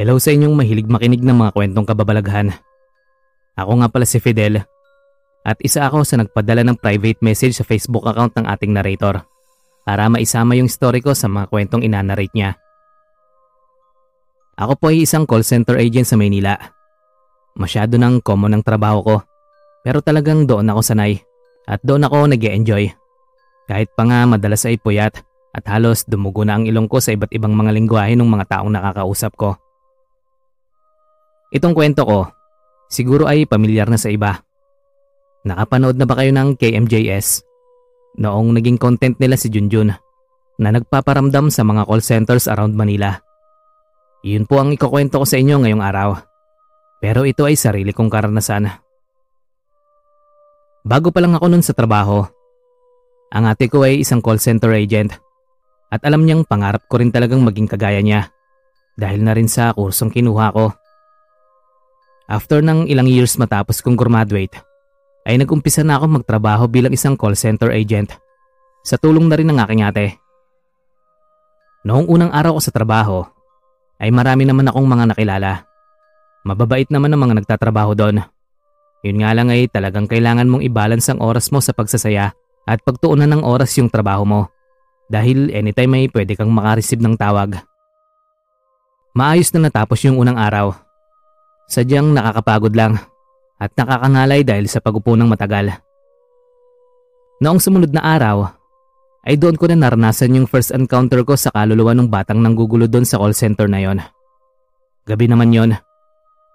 Hello sa inyong mahilig makinig ng mga kwentong kababalaghan. Ako nga pala si Fidel at isa ako sa nagpadala ng private message sa Facebook account ng ating narrator para maisama yung story ko sa mga kwentong inanarrate niya. Ako po ay isang call center agent sa Maynila. Masyado nang common ang trabaho ko pero talagang doon ako sanay at doon ako nag-e-enjoy. Kahit pa nga madalas ay puyat at halos dumugo na ang ilong ko sa iba't ibang mga lingwahe ng mga taong nakakausap ko. Itong kwento ko, siguro ay pamilyar na sa iba. Nakapanood na ba kayo ng KMJS? Noong naging content nila si Junjun na nagpaparamdam sa mga call centers around Manila. Yun po ang ikukwento ko sa inyo ngayong araw. Pero ito ay sarili kong karanasan. Bago pa lang ako nun sa trabaho, ang ate ko ay isang call center agent at alam niyang pangarap ko rin talagang maging kagaya niya dahil na rin sa kursong kinuha ko. After ng ilang years matapos kong graduate, ay nag-umpisa na ako magtrabaho bilang isang call center agent sa tulong na rin ng aking ate. Noong unang araw ko sa trabaho, ay marami naman akong mga nakilala. Mababait naman ang mga nagtatrabaho doon. Yun nga lang ay talagang kailangan mong i-balance ang oras mo sa pagsasaya at pagtuunan ng oras yung trabaho mo dahil anytime ay pwede kang makareceive ng tawag. Maayos na natapos yung unang araw. Sadyang nakakapagod lang at nakakangalay dahil sa pag-upo ng matagal. Noong sumunod na araw, ay doon ko na naranasan yung first encounter ko sa kaluluwa ng batang nanggugulo doon sa call center na yon. Gabi naman yon.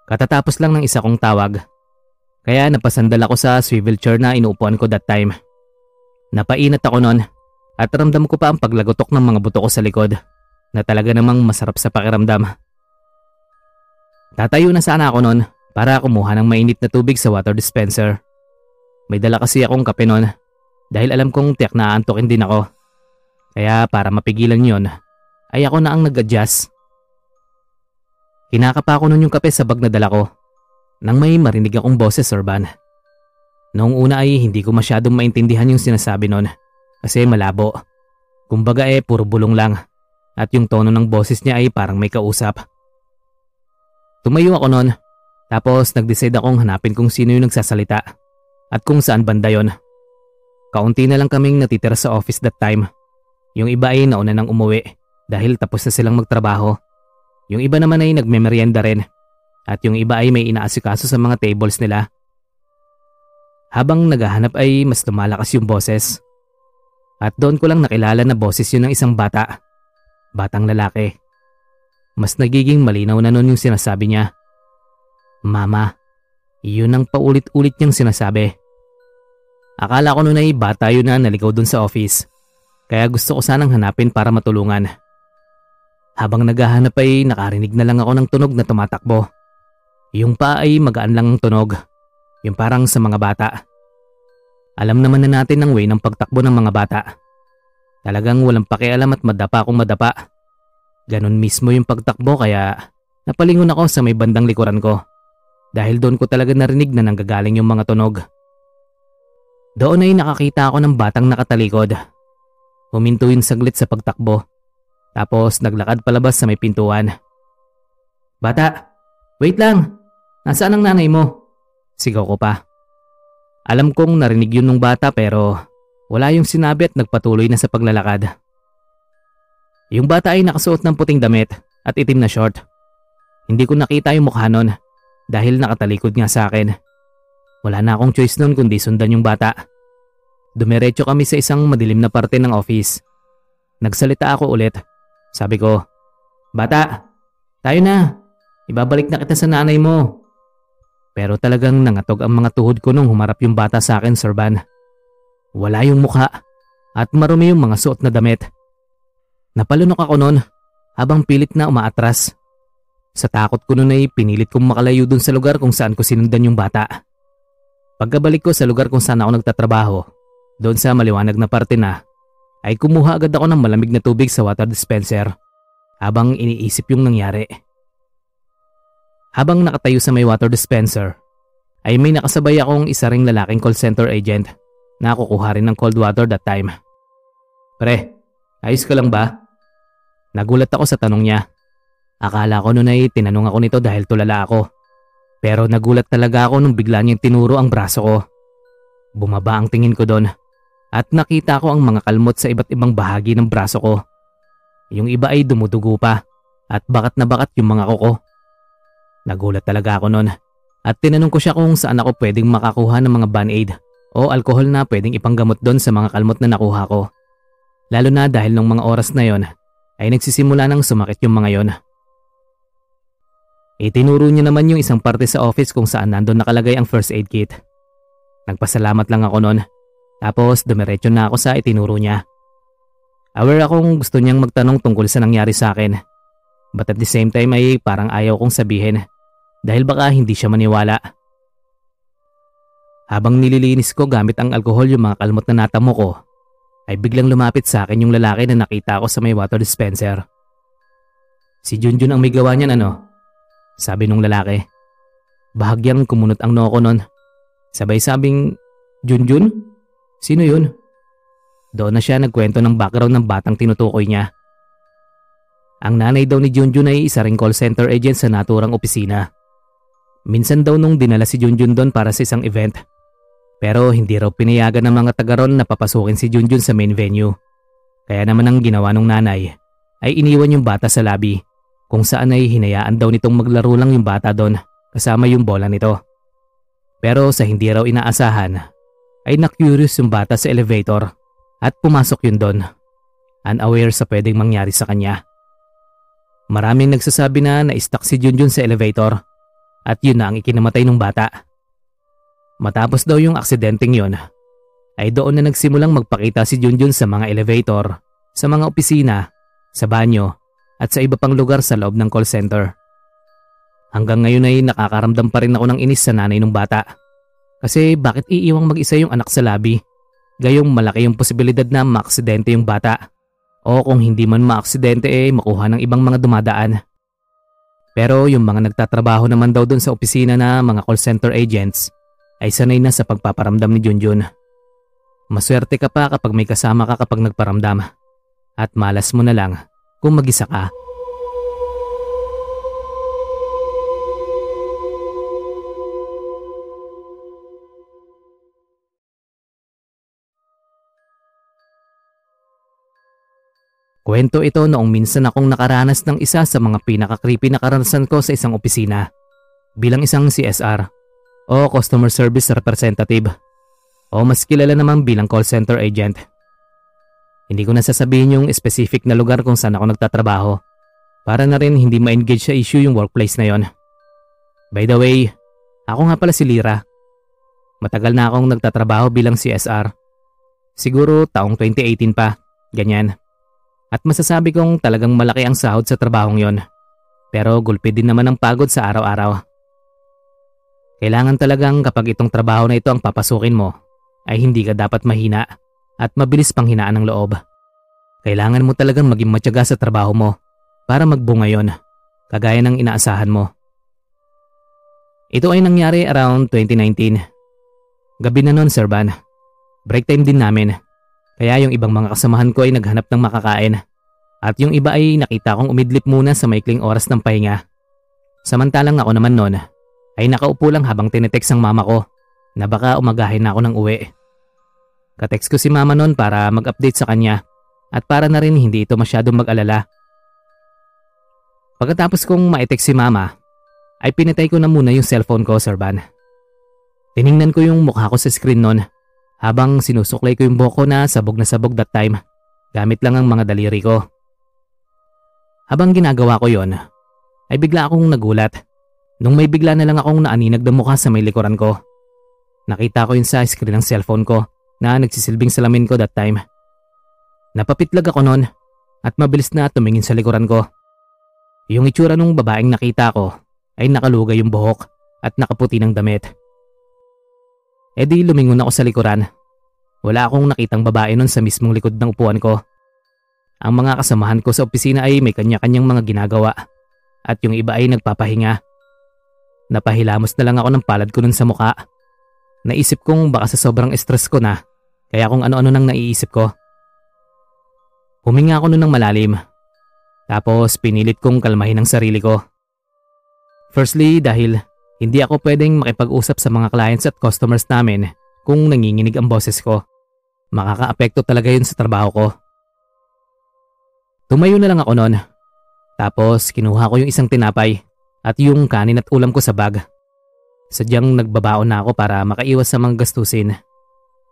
Katatapos lang ng isa kong tawag. Kaya napasandal ako sa swivel chair na inuupuan ko that time. Napainat ako noon at ramdam ko pa ang paglagotok ng mga buto ko sa likod na talaga namang masarap sa pakiramdam. Tatayo na sana ako noon para kumuha ng mainit na tubig sa water dispenser. May dala kasi akong kape noon dahil alam kong tiyak na aantukin din ako. Kaya para mapigilan yon ay ako na ang nag-adjust. Kinakapa ko noon yung kape sa bag na dala ko nang may marinig akong boses, Sir Van. Noong una ay hindi ko masyadong maintindihan yung sinasabi noon kasi malabo. Kumbaga puro bulong lang at yung tono ng boses niya ay parang may kausap. Tumayo ako noon, tapos nag-decide akong hanapin kung sino yung nagsasalita at kung saan banda yon. Kaunti na lang kaming natitira sa office that time. Yung iba ay nauna nang umuwi dahil tapos na silang magtrabaho. Yung iba naman ay nagmemeryenda rin at yung iba ay may inaasikaso sa mga tables nila. Habang naghahanap ay mas lumalakas yung boses. At doon ko lang nakilala na boses yun ng isang bata, batang lalaki. Mas nagiging malinaw na noon yung sinasabi niya. Mama, yun ang paulit-ulit niyang sinasabi. Akala ko noon ay bata yun na naligaw dun sa office. Kaya gusto ko sanang hanapin para matulungan. Habang naghahanap ay nakarinig na lang ako ng tunog na tumatakbo. Yung pa ay magaan lang ang tunog. Yung parang sa mga bata. Alam naman na natin ang way ng pagtakbo ng mga bata. Talagang walang pakialam at madapa kung madapa. Ganun mismo yung pagtakbo kaya napalingon ako sa may bandang likuran ko dahil doon ko talaga narinig na nanggagaling yung mga tunog. Doon ay nakakita ako ng batang nakatalikod. Huminto yung saglit sa pagtakbo tapos naglakad palabas sa may pintuan. Bata, wait lang! Nasaan ang nanay mo? Sigaw ko pa. Alam kong narinig yun ng bata pero wala yung sinabi at nagpatuloy na sa paglalakad. Yung bata ay nakasuot ng puting damit at itim na short. Hindi ko nakita yung mukha nun dahil nakatalikod nga sa akin. Wala na akong choice nun kundi sundan yung bata. Dumiretso kami sa isang madilim na parte ng office. Nagsalita ako ulit. Sabi ko, Bata, tayo na. Ibabalik na kita sa nanay mo. Pero talagang nangatog ang mga tuhod ko nung humarap yung bata sa akin, Sir Van. Wala yung mukha at marumi yung mga suot na damit. Napalunok ako noon habang pilit na umaatras. Sa takot ko noon ay pinilit kong makalayo dun sa lugar kung saan ko sinundan yung bata. Pagkabalik ko sa lugar kung saan ako nagtatrabaho, doon sa maliwanag na parte na, ay kumuha agad ako ng malamig na tubig sa water dispenser habang iniisip yung nangyari. Habang nakatayo sa may water dispenser, ay may nakasabay akong isa ring lalaking call center agent na kukuha rin ng cold water that time. Pre, ayos ka lang ba? Nagulat ako sa tanong niya Akala ko noon ay tinanong ako nito dahil tulala ako. Pero nagulat talaga ako nung bigla niyang tinuro ang braso ko. Bumaba ang tingin ko doon at nakita ko ang mga kalmot sa iba't ibang bahagi ng braso ko. Yung iba ay dumudugo pa at bakat na bakat yung mga kuko. Nagulat talaga ako noon at tinanong ko siya kung saan ako pwedeng makakuha ng mga band-aid o alkohol na pwedeng ipanggamot doon sa mga kalmot na nakuha ko. Lalo na dahil nung mga oras na yon ay nagsisimula nang sumakit yung mga yon. Itinuro niya naman yung isang parte sa office kung saan nandun nakalagay ang first aid kit. Nagpasalamat lang ako noon. Tapos dumiretso na ako sa itinuro niya. Aware akong gusto niyang magtanong tungkol sa nangyari sa akin. But at the same time ay parang ayaw kong sabihin dahil baka hindi siya maniwala. Habang nililinis ko gamit ang alkohol yung mga kalmot na natamo ko, ay biglang lumapit sa akin yung lalaki na nakita ko sa may water dispenser. Si Junjun ang may gawa niyan, ano? Sabi nung lalaki. Bahagyang kumunot ang noo ko nun. Sabay sabing, Junjun? Sino yun? Doon na siya nagkwento ng background ng batang tinutukoy niya. Ang nanay daw ni Junjun ay isa ring call center agent sa naturang opisina. Minsan daw nung dinala si Junjun doon para sa isang event. Pero hindi raw pinayagan ng mga taga-ron na papasukin si Junjun sa main venue. Kaya naman ang ginawa nung nanay ay iniwan yung bata sa lobby, kung saan ay hinayaan daw nitong maglaro lang yung bata doon kasama yung bola nito. Pero sa hindi raw inaasahan ay na-curious yung bata sa elevator at pumasok yun doon, unaware sa pwedeng mangyari sa kanya. Maraming nagsasabi na na-stuck si Junjun sa elevator at yun na ang ikinamatay ng bata. Matapos daw yung aksidenteng yun ay doon na nagsimulang magpakita si Junjun sa mga elevator, sa mga opisina, sa banyo at sa iba pang lugar sa loob ng call center. Hanggang ngayon ay nakakaramdam pa rin ako ng inis sa nanay ng bata. Kasi bakit iiwang mag-isa yung anak sa labi? Gayong malaki yung posibilidad na maaksidente yung bata. O kung hindi man maaksidente ay makuha ng ibang mga dumadaan. Pero yung mga nagtatrabaho naman daw dun sa opisina na mga call center agents ay sanay na sa pagpaparamdam ni Junjun. Maswerte ka pa kapag may kasama ka kapag nagparamdam. At malas mo na lang kung mag-isa ka. Kwento ito noong minsan akong nakaranas ng isa sa mga pinaka-creepy na karanasan ko sa isang opisina bilang isang CSR o Customer Service Representative o mas kilala naman bilang call center agent. Hindi ko nasasabihin yung specific na lugar kung saan ako nagtatrabaho para na rin hindi ma-engage sa issue yung workplace na yon. By the way, ako nga pala si Lira. Matagal na akong nagtatrabaho bilang CSR. Siguro taong 2018 pa, ganyan. At masasabi kong talagang malaki ang sahod sa trabahong yon. Pero gulpi din naman ang pagod sa araw-araw. Kailangan talagang kapag itong trabaho na ito ang papasukin mo, ay hindi ka dapat mahina at mabilis pang hinaan ng loob. Kailangan mo talagang maging matyaga sa trabaho mo para magbunga yon, kagaya ng inaasahan mo. Ito ay nangyari around 2019. Gabi na noon, Sir Van. Break time din namin. Kaya yung ibang mga kasamahan ko ay naghanap ng makakain. At yung iba ay nakita kong umidlip muna sa maikling oras ng pahinga. Samantalang ako naman noon ay nakaupo lang habang tinetext ang mama ko na baka umagahin na ako ng uwi. Katext ko si mama noon para mag-update sa kanya at para na rin hindi ito masyadong mag-alala. Pagkatapos kong ma-text si mama, ay pinatay ko na muna yung cellphone ko, Sir Van. Tiningnan ko yung mukha ko sa screen noon habang sinusuklay ko yung buhok ko na sabog that time gamit lang ang mga daliri ko. Habang ginagawa ko yon, ay bigla akong nagulat nung may bigla na lang akong naaninag na mukha sa may likuran ko. Nakita ko yun sa screen ng cellphone ko na nagsisilbing salamin ko that time. Napapitlag ako noon at mabilis na tumingin sa likuran ko. Yung itsura nung babaeng nakita ko ay nakalugay yung buhok at nakaputi ng damit. E di lumingon ako sa likuran. Wala akong nakitang babae noon sa mismong likod ng upuan ko. Ang mga kasamahan ko sa opisina ay may kanya-kanyang mga ginagawa at yung iba ay nagpapahinga. Napahilamos na lang ako ng palad ko noon sa mukha. Naisip kong baka sa sobrang stress ko na, kaya kung ano-ano nang naiisip ko. Huminga ako noon ng malalim. Tapos pinilit kong kalmahin ang sarili ko. Firstly, dahil hindi ako pwedeng makipag-usap sa mga clients at customers namin kung nanginginig ang boses ko. Makakaapekto talaga yun sa trabaho ko. Tumayo na lang ako noon. Tapos kinuha ko yung isang tinapay at yung kanin at ulam ko sa bag. Sadyang nagbabaon na ako para makaiwas sa mga gastusin.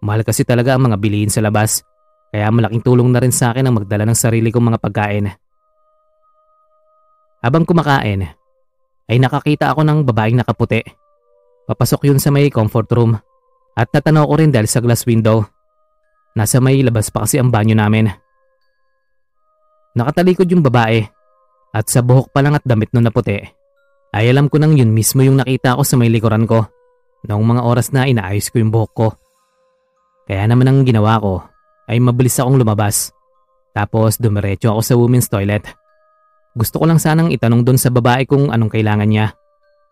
Mahal kasi talaga ang mga bilihin sa labas, kaya malaking tulong na rin sa akin ang magdala ng sarili kong mga pagkain. Habang kumakain, ay nakakita ako ng babaeng nakaputi. Papasok yun sa may comfort room at natanaw ko rin dahil sa glass window. Nasa may labas pa kasi ang banyo namin. Nakatalikod yung babae at sa buhok pa lang at damit nun na puti. Ay alam ko nang yun mismo yung nakita ko sa may likuran ko noong mga oras na inaayos ko yung buhok ko. Kaya naman ang ginawa ko ay mabilis akong lumabas. Tapos dumiretso ako sa women's toilet. Gusto ko lang sanang itanong doon sa babae kung anong kailangan niya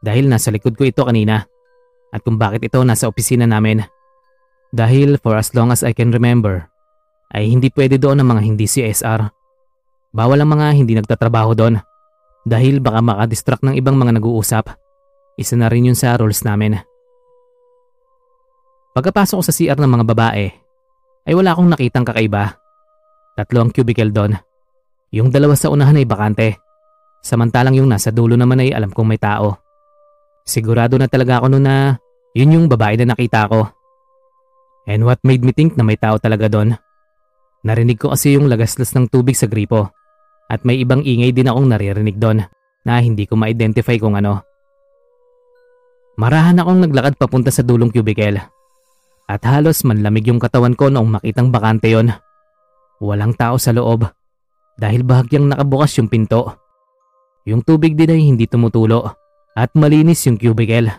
dahil nasa likod ko ito kanina at kung bakit ito nasa opisina namin. Dahil for as long as I can remember ay hindi pwede doon ang mga hindi CSR. Bawal ang mga hindi nagtatrabaho doon dahil baka makadistract ng ibang mga nag-uusap. Isa na rin yun sa rules namin. Pagkapasok ko sa CR ng mga babae, ay wala akong nakitang kakaiba. Tatlo ang cubicle doon. Yung dalawa sa unahan ay bakante. Samantalang yung nasa dulo naman ay alam kong may tao. Sigurado na talaga ako noon na yun yung babae na nakita ko. And what made me think na may tao talaga doon? Narinig ko kasi yung lagaslas ng tubig sa gripo. At may ibang ingay din akong naririnig doon na hindi ko ma-identify kung ano. Marahan akong naglakad papunta sa dulong cubicle. At halos manlamig yung katawan ko noong makitang bakante yon. Walang tao sa loob dahil bahagyang nakabukas yung pinto. Yung tubig din ay hindi tumutulo at malinis yung cubicle.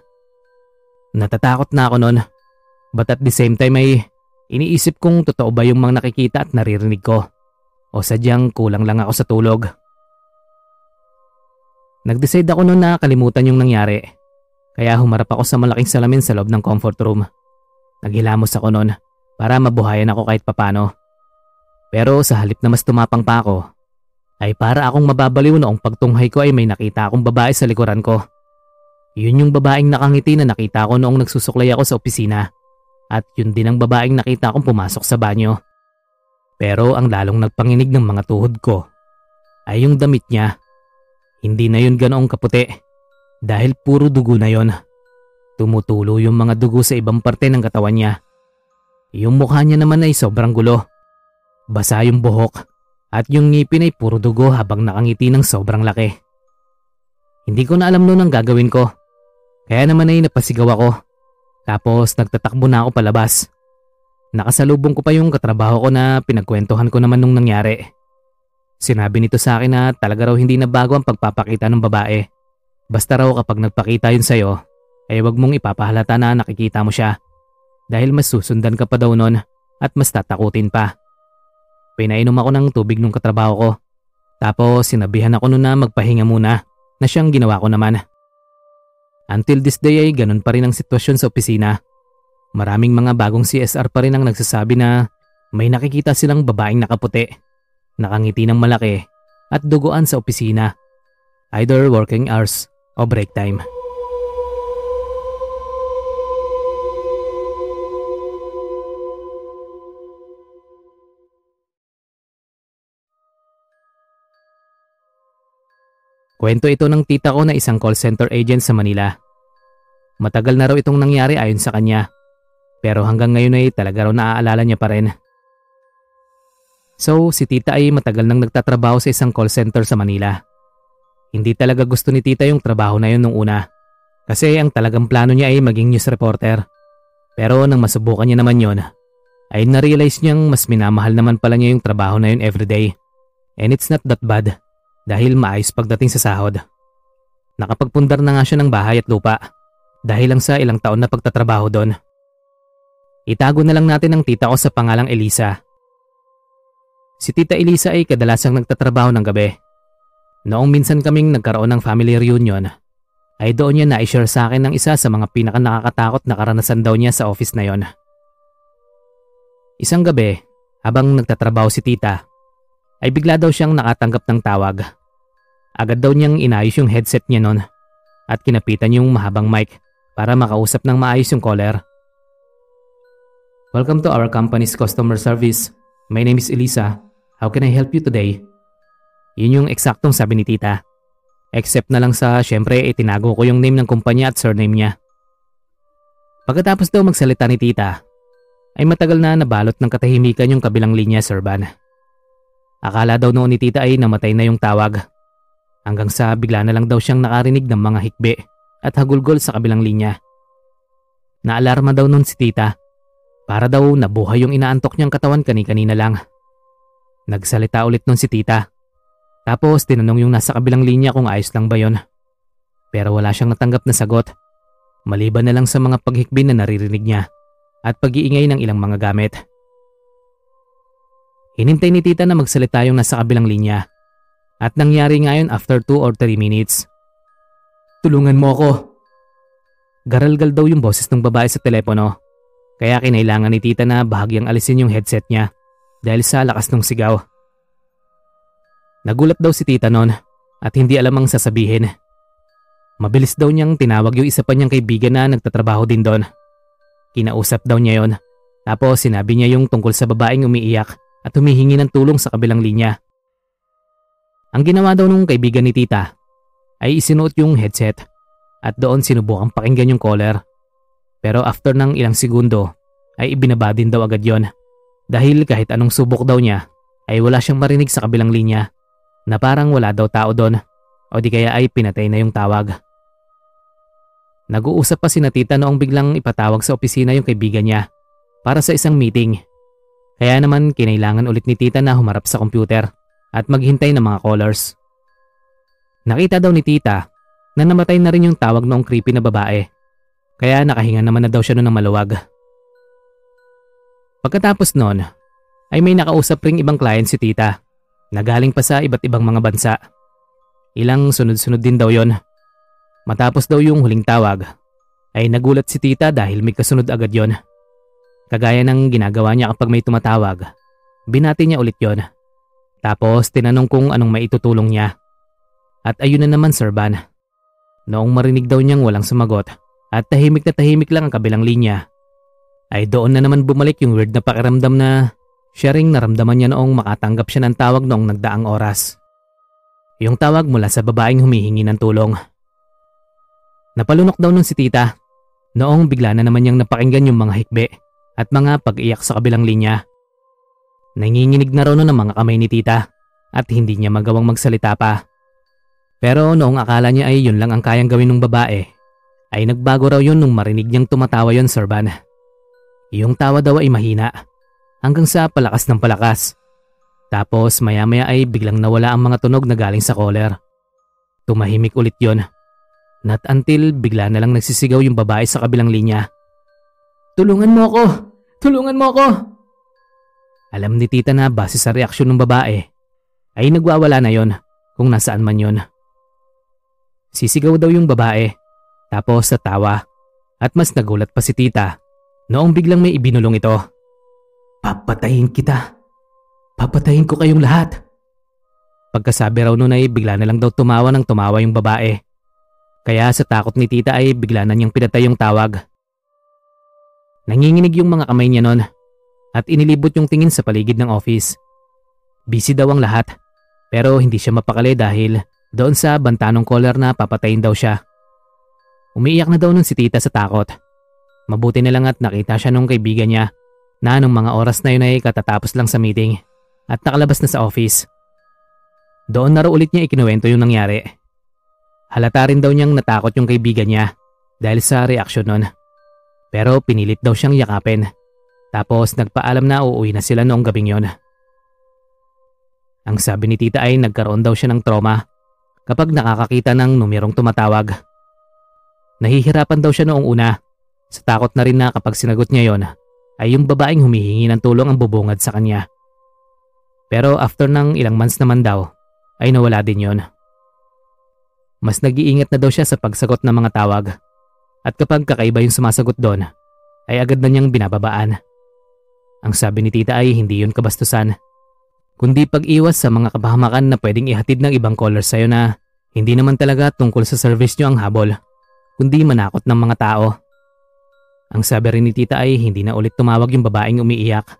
Natatakot na ako noon, but at the same time ay iniisip kong totoo ba yung mga nakikita at naririnig ko o sadyang kulang lang ako sa tulog. Nag-decide ako noon na kalimutan yung nangyari kaya humarap ako sa malaking salamin sa loob ng comfort room. Naghilamos ako noon para mabuhayan ako kahit papano. Pero sa halip na mas tumapang pa ako, ay para akong mababaliw noong pagtunghay ko ay may nakita akong babae sa likuran ko. Yun yung babaeng nakangiti na nakita ko noong nagsusuklay ako sa opisina. At yun din ang babaeng nakita akong pumasok sa banyo. Pero ang lalong nagpanginig ng mga tuhod ko ay yung damit niya. Hindi na yun ganoong kaputi dahil puro dugo na yun. Tumutulo yung mga dugo sa ibang parte ng katawan niya. Yung mukha niya naman ay sobrang gulo. Basa yung buhok at yung ngipin ay puro dugo habang nakangiti ng sobrang laki. Hindi ko na alam noon ang gagawin ko. Kaya naman ay napasigaw ako. Tapos nagtatakbo na ako palabas. Nakasalubong ko pa yung katrabaho ko na pinagkwentuhan ko naman nung nangyari. Sinabi nito sa akin na talaga raw hindi na bago ang pagpapakita ng babae. Basta raw kapag nagpakita yun sa'yo, ay huwag mong ipapahalata na nakikita mo siya dahil mas susundan ka pa daw nun at mas tatakutin pa. Pinainom ako ng tubig nung katrabaho ko, tapos sinabihan ako nun na magpahinga muna na siyang ginawa ko naman. Until this day ay ganun pa rin ang sitwasyon sa opisina. Maraming mga bagong CSR pa rin ang nagsasabi na may nakikita silang babaeng nakaputi, nakangiti ng malaki at duguan sa opisina, either working hours o break time. Kwento ito ng tita ko na isang call center agent sa Manila. Matagal na raw itong nangyari ayon sa kanya, pero hanggang ngayon ay talaga raw naaalala niya pa rin. So si tita ay matagal nang nagtatrabaho sa isang call center sa Manila. Hindi talaga gusto ni tita yung trabaho na yun nung una, kasi ang talagang plano niya ay maging news reporter. Pero nang masubukan niya naman yun, ay narealize niyang mas minamahal naman pala niya yung trabaho na yun everyday. And it's not that bad. Dahil maayos pagdating sa sahod. Nakapagpundar na nga siya ng bahay at lupa dahil lang sa ilang taon na pagtatrabaho doon. Itago na lang natin ang tita ko sa pangalang Elisa. Si tita Elisa ay kadalasang nagtatrabaho ng gabi. Noong minsan kaming nagkaroon ng family reunion, ay doon niya na-share sa akin ng isa sa mga pinakanakakatakot na karanasan daw niya sa office na yon. Isang gabi, habang nagtatrabaho si tita, ay bigla daw siyang nakatanggap ng tawag. Agad daw niyang inayos yung headset niya noon at kinapitan yung mahabang mic para makausap ng maayos yung caller. Welcome to our company's customer service. My name is Elisa. How can I help you today? Yun yung eksaktong sabi ni tita. Except na lang sa syempre itinago ko yung name ng kumpanya at surname niya. Pagkatapos daw magsalita ni tita, ay matagal na nabalot ng katahimikan yung kabilang linya, Sir Van. Akala daw noon ni tita ay namatay na yung tawag. Hanggang sa bigla na lang daw siyang nakarinig ng mga hikbi at hagulgol sa kabilang linya. Naalarma daw noon si tita. Para daw nabuhay yung inaantok niyang katawan kani-kanina lang. Nagsalita ulit nun si tita. Tapos tinanong yung nasa kabilang linya kung ayos lang ba yun. Pero wala siyang natanggap na sagot. Maliban na lang sa mga paghikbi na naririnig niya at pag-iingay ng ilang mga gamit. Hinintay ni tita na magsalita yung nasa kabilang linya. At nangyari ngayon after 2 or 3 minutes. Tulungan mo ako. Garalgal daw yung boses ng babae sa telepono. Kaya kinailangan ni tita na bahagyang alisin yung headset niya dahil sa lakas ng sigaw. Nagulat daw si tita noon at hindi alam ang sasabihin. Mabilis daw niyang tinawag yung isa pa niyang kaibigan na nagtatrabaho din doon. Kinausap daw niya yon, tapos sinabi niya yung tungkol sa babaeng umiiyak at humihingi ng tulong sa kabilang linya. Ang ginawa daw nung kaibigan ni tita ay isinuot yung headset at doon sinubukang pakinggan yung caller. Pero after ng ilang segundo ay ibinaba din daw agad yon dahil kahit anong subok daw niya ay wala siyang marinig sa kabilang linya na parang wala daw tao doon o di kaya ay pinatay na yung tawag. Nag-uusap pa si tita noong biglang ipatawag sa opisina yung kaibigan niya para sa isang meeting. Kaya naman kinailangan ulit ni tita na humarap sa computer at maghintay ng mga callers. Nakita daw ni tita na namatay na rin yung tawag noong creepy na babae. Kaya nakahinga naman na daw siya noon ng maluwag. Pagkatapos noon, ay may nakausap ring ibang client si tita na galing pa sa iba't ibang mga bansa. Ilang sunod-sunod din daw yon. Matapos daw yung huling tawag, ay nagulat si tita dahil may kasunod agad yon. Kagaya ng ginagawa niya kapag may tumatawag, binati niya ulit yon. Tapos tinanong kung anong maitutulong niya. At ayun na naman, Sir Van. Noong marinig daw niyang walang sumagot, at tahimik na tahimik lang ang kabilang linya, ay doon na naman bumalik yung weird na pakiramdam na siya ring naramdaman niya noong makatanggap siya ng tawag noong nagdaang oras. Yung tawag mula sa babaeng humihingi ng tulong. Napalunok daw nun si tita noong bigla na naman niyang napakinggan yung mga hikbi at mga pag-iyak sa kabilang linya. Nanginginig na raw nun ang mga kamay ni tita at hindi niya magawang magsalita pa. Pero noong akala niya ay yun lang ang kayang gawin ng babae, ay nagbago raw yun nung marinig niyang tumatawa yon, Sir Van. Yung tawa daw ay mahina, hanggang sa palakas ng palakas. Tapos maya-maya ay biglang nawala ang mga tunog na galing sa caller. Tumahimik ulit yon. Not until bigla na lang nagsisigaw yung babae sa kabilang linya. Tulungan mo ako! Tulungan mo ako! Alam ni tita na base sa reaksyon ng babae, ay nagwawala na yon kung nasaan man yon. Sisigaw daw yung babae. Tapos sa tawa at mas nagulat pa si tita noong biglang may ibinulong ito. Papatayin kita. Papatayin ko kayong lahat. Pagkasabi raw nun ay bigla na lang daw tumawa ng tumawa yung babae. Kaya sa takot ni tita ay bigla na niyang pinatay yung tawag. Nanginginig yung mga kamay niya nun at inilibot yung tingin sa paligid ng office. Busy daw ang lahat pero hindi siya mapakali dahil doon sa banta ng caller na papatayin daw siya. Umiiyak na daw nun si tita sa takot. Mabuti na lang at nakita siya nung kaibigan niya na nung mga oras na yun ay katatapos lang sa meeting at nakalabas na sa office. Doon na raw ulit niya ikinuwento yung nangyari. Halata rin daw niyang natakot yung kaibigan niya dahil sa reaksyon nun. Pero pinilit daw siyang yakapin. Tapos nagpaalam na uuwi na sila noong gabing yun. Ang sabi ni tita ay nagkaroon daw siya ng trauma kapag nakakakita ng numerong tumatawag. Nahihirapan daw siya noong una, sa takot na rin na kapag sinagot niya yon, ay yung babaeng humihingi ng tulong ang bubungad sa kanya. Pero after ng ilang months naman daw, ay nawala din yon. Mas nag-iingat na daw siya sa pagsagot ng mga tawag, at kapag kakaiba yung sumasagot doon, ay agad na niyang binababaan. Ang sabi ni tita ay hindi yon kabastusan, kundi pag-iwas sa mga kapahamakan na pwedeng ihatid ng ibang caller sa'yo na hindi naman talaga tungkol sa service nyo ang habol, kundi manakot ng mga tao. Ang sabi rin ni tita ay hindi na ulit tumawag yung babaeng umiiyak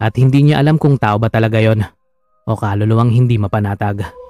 at hindi niya alam kung tao ba talaga yon o kaluluwang hindi mapanatag.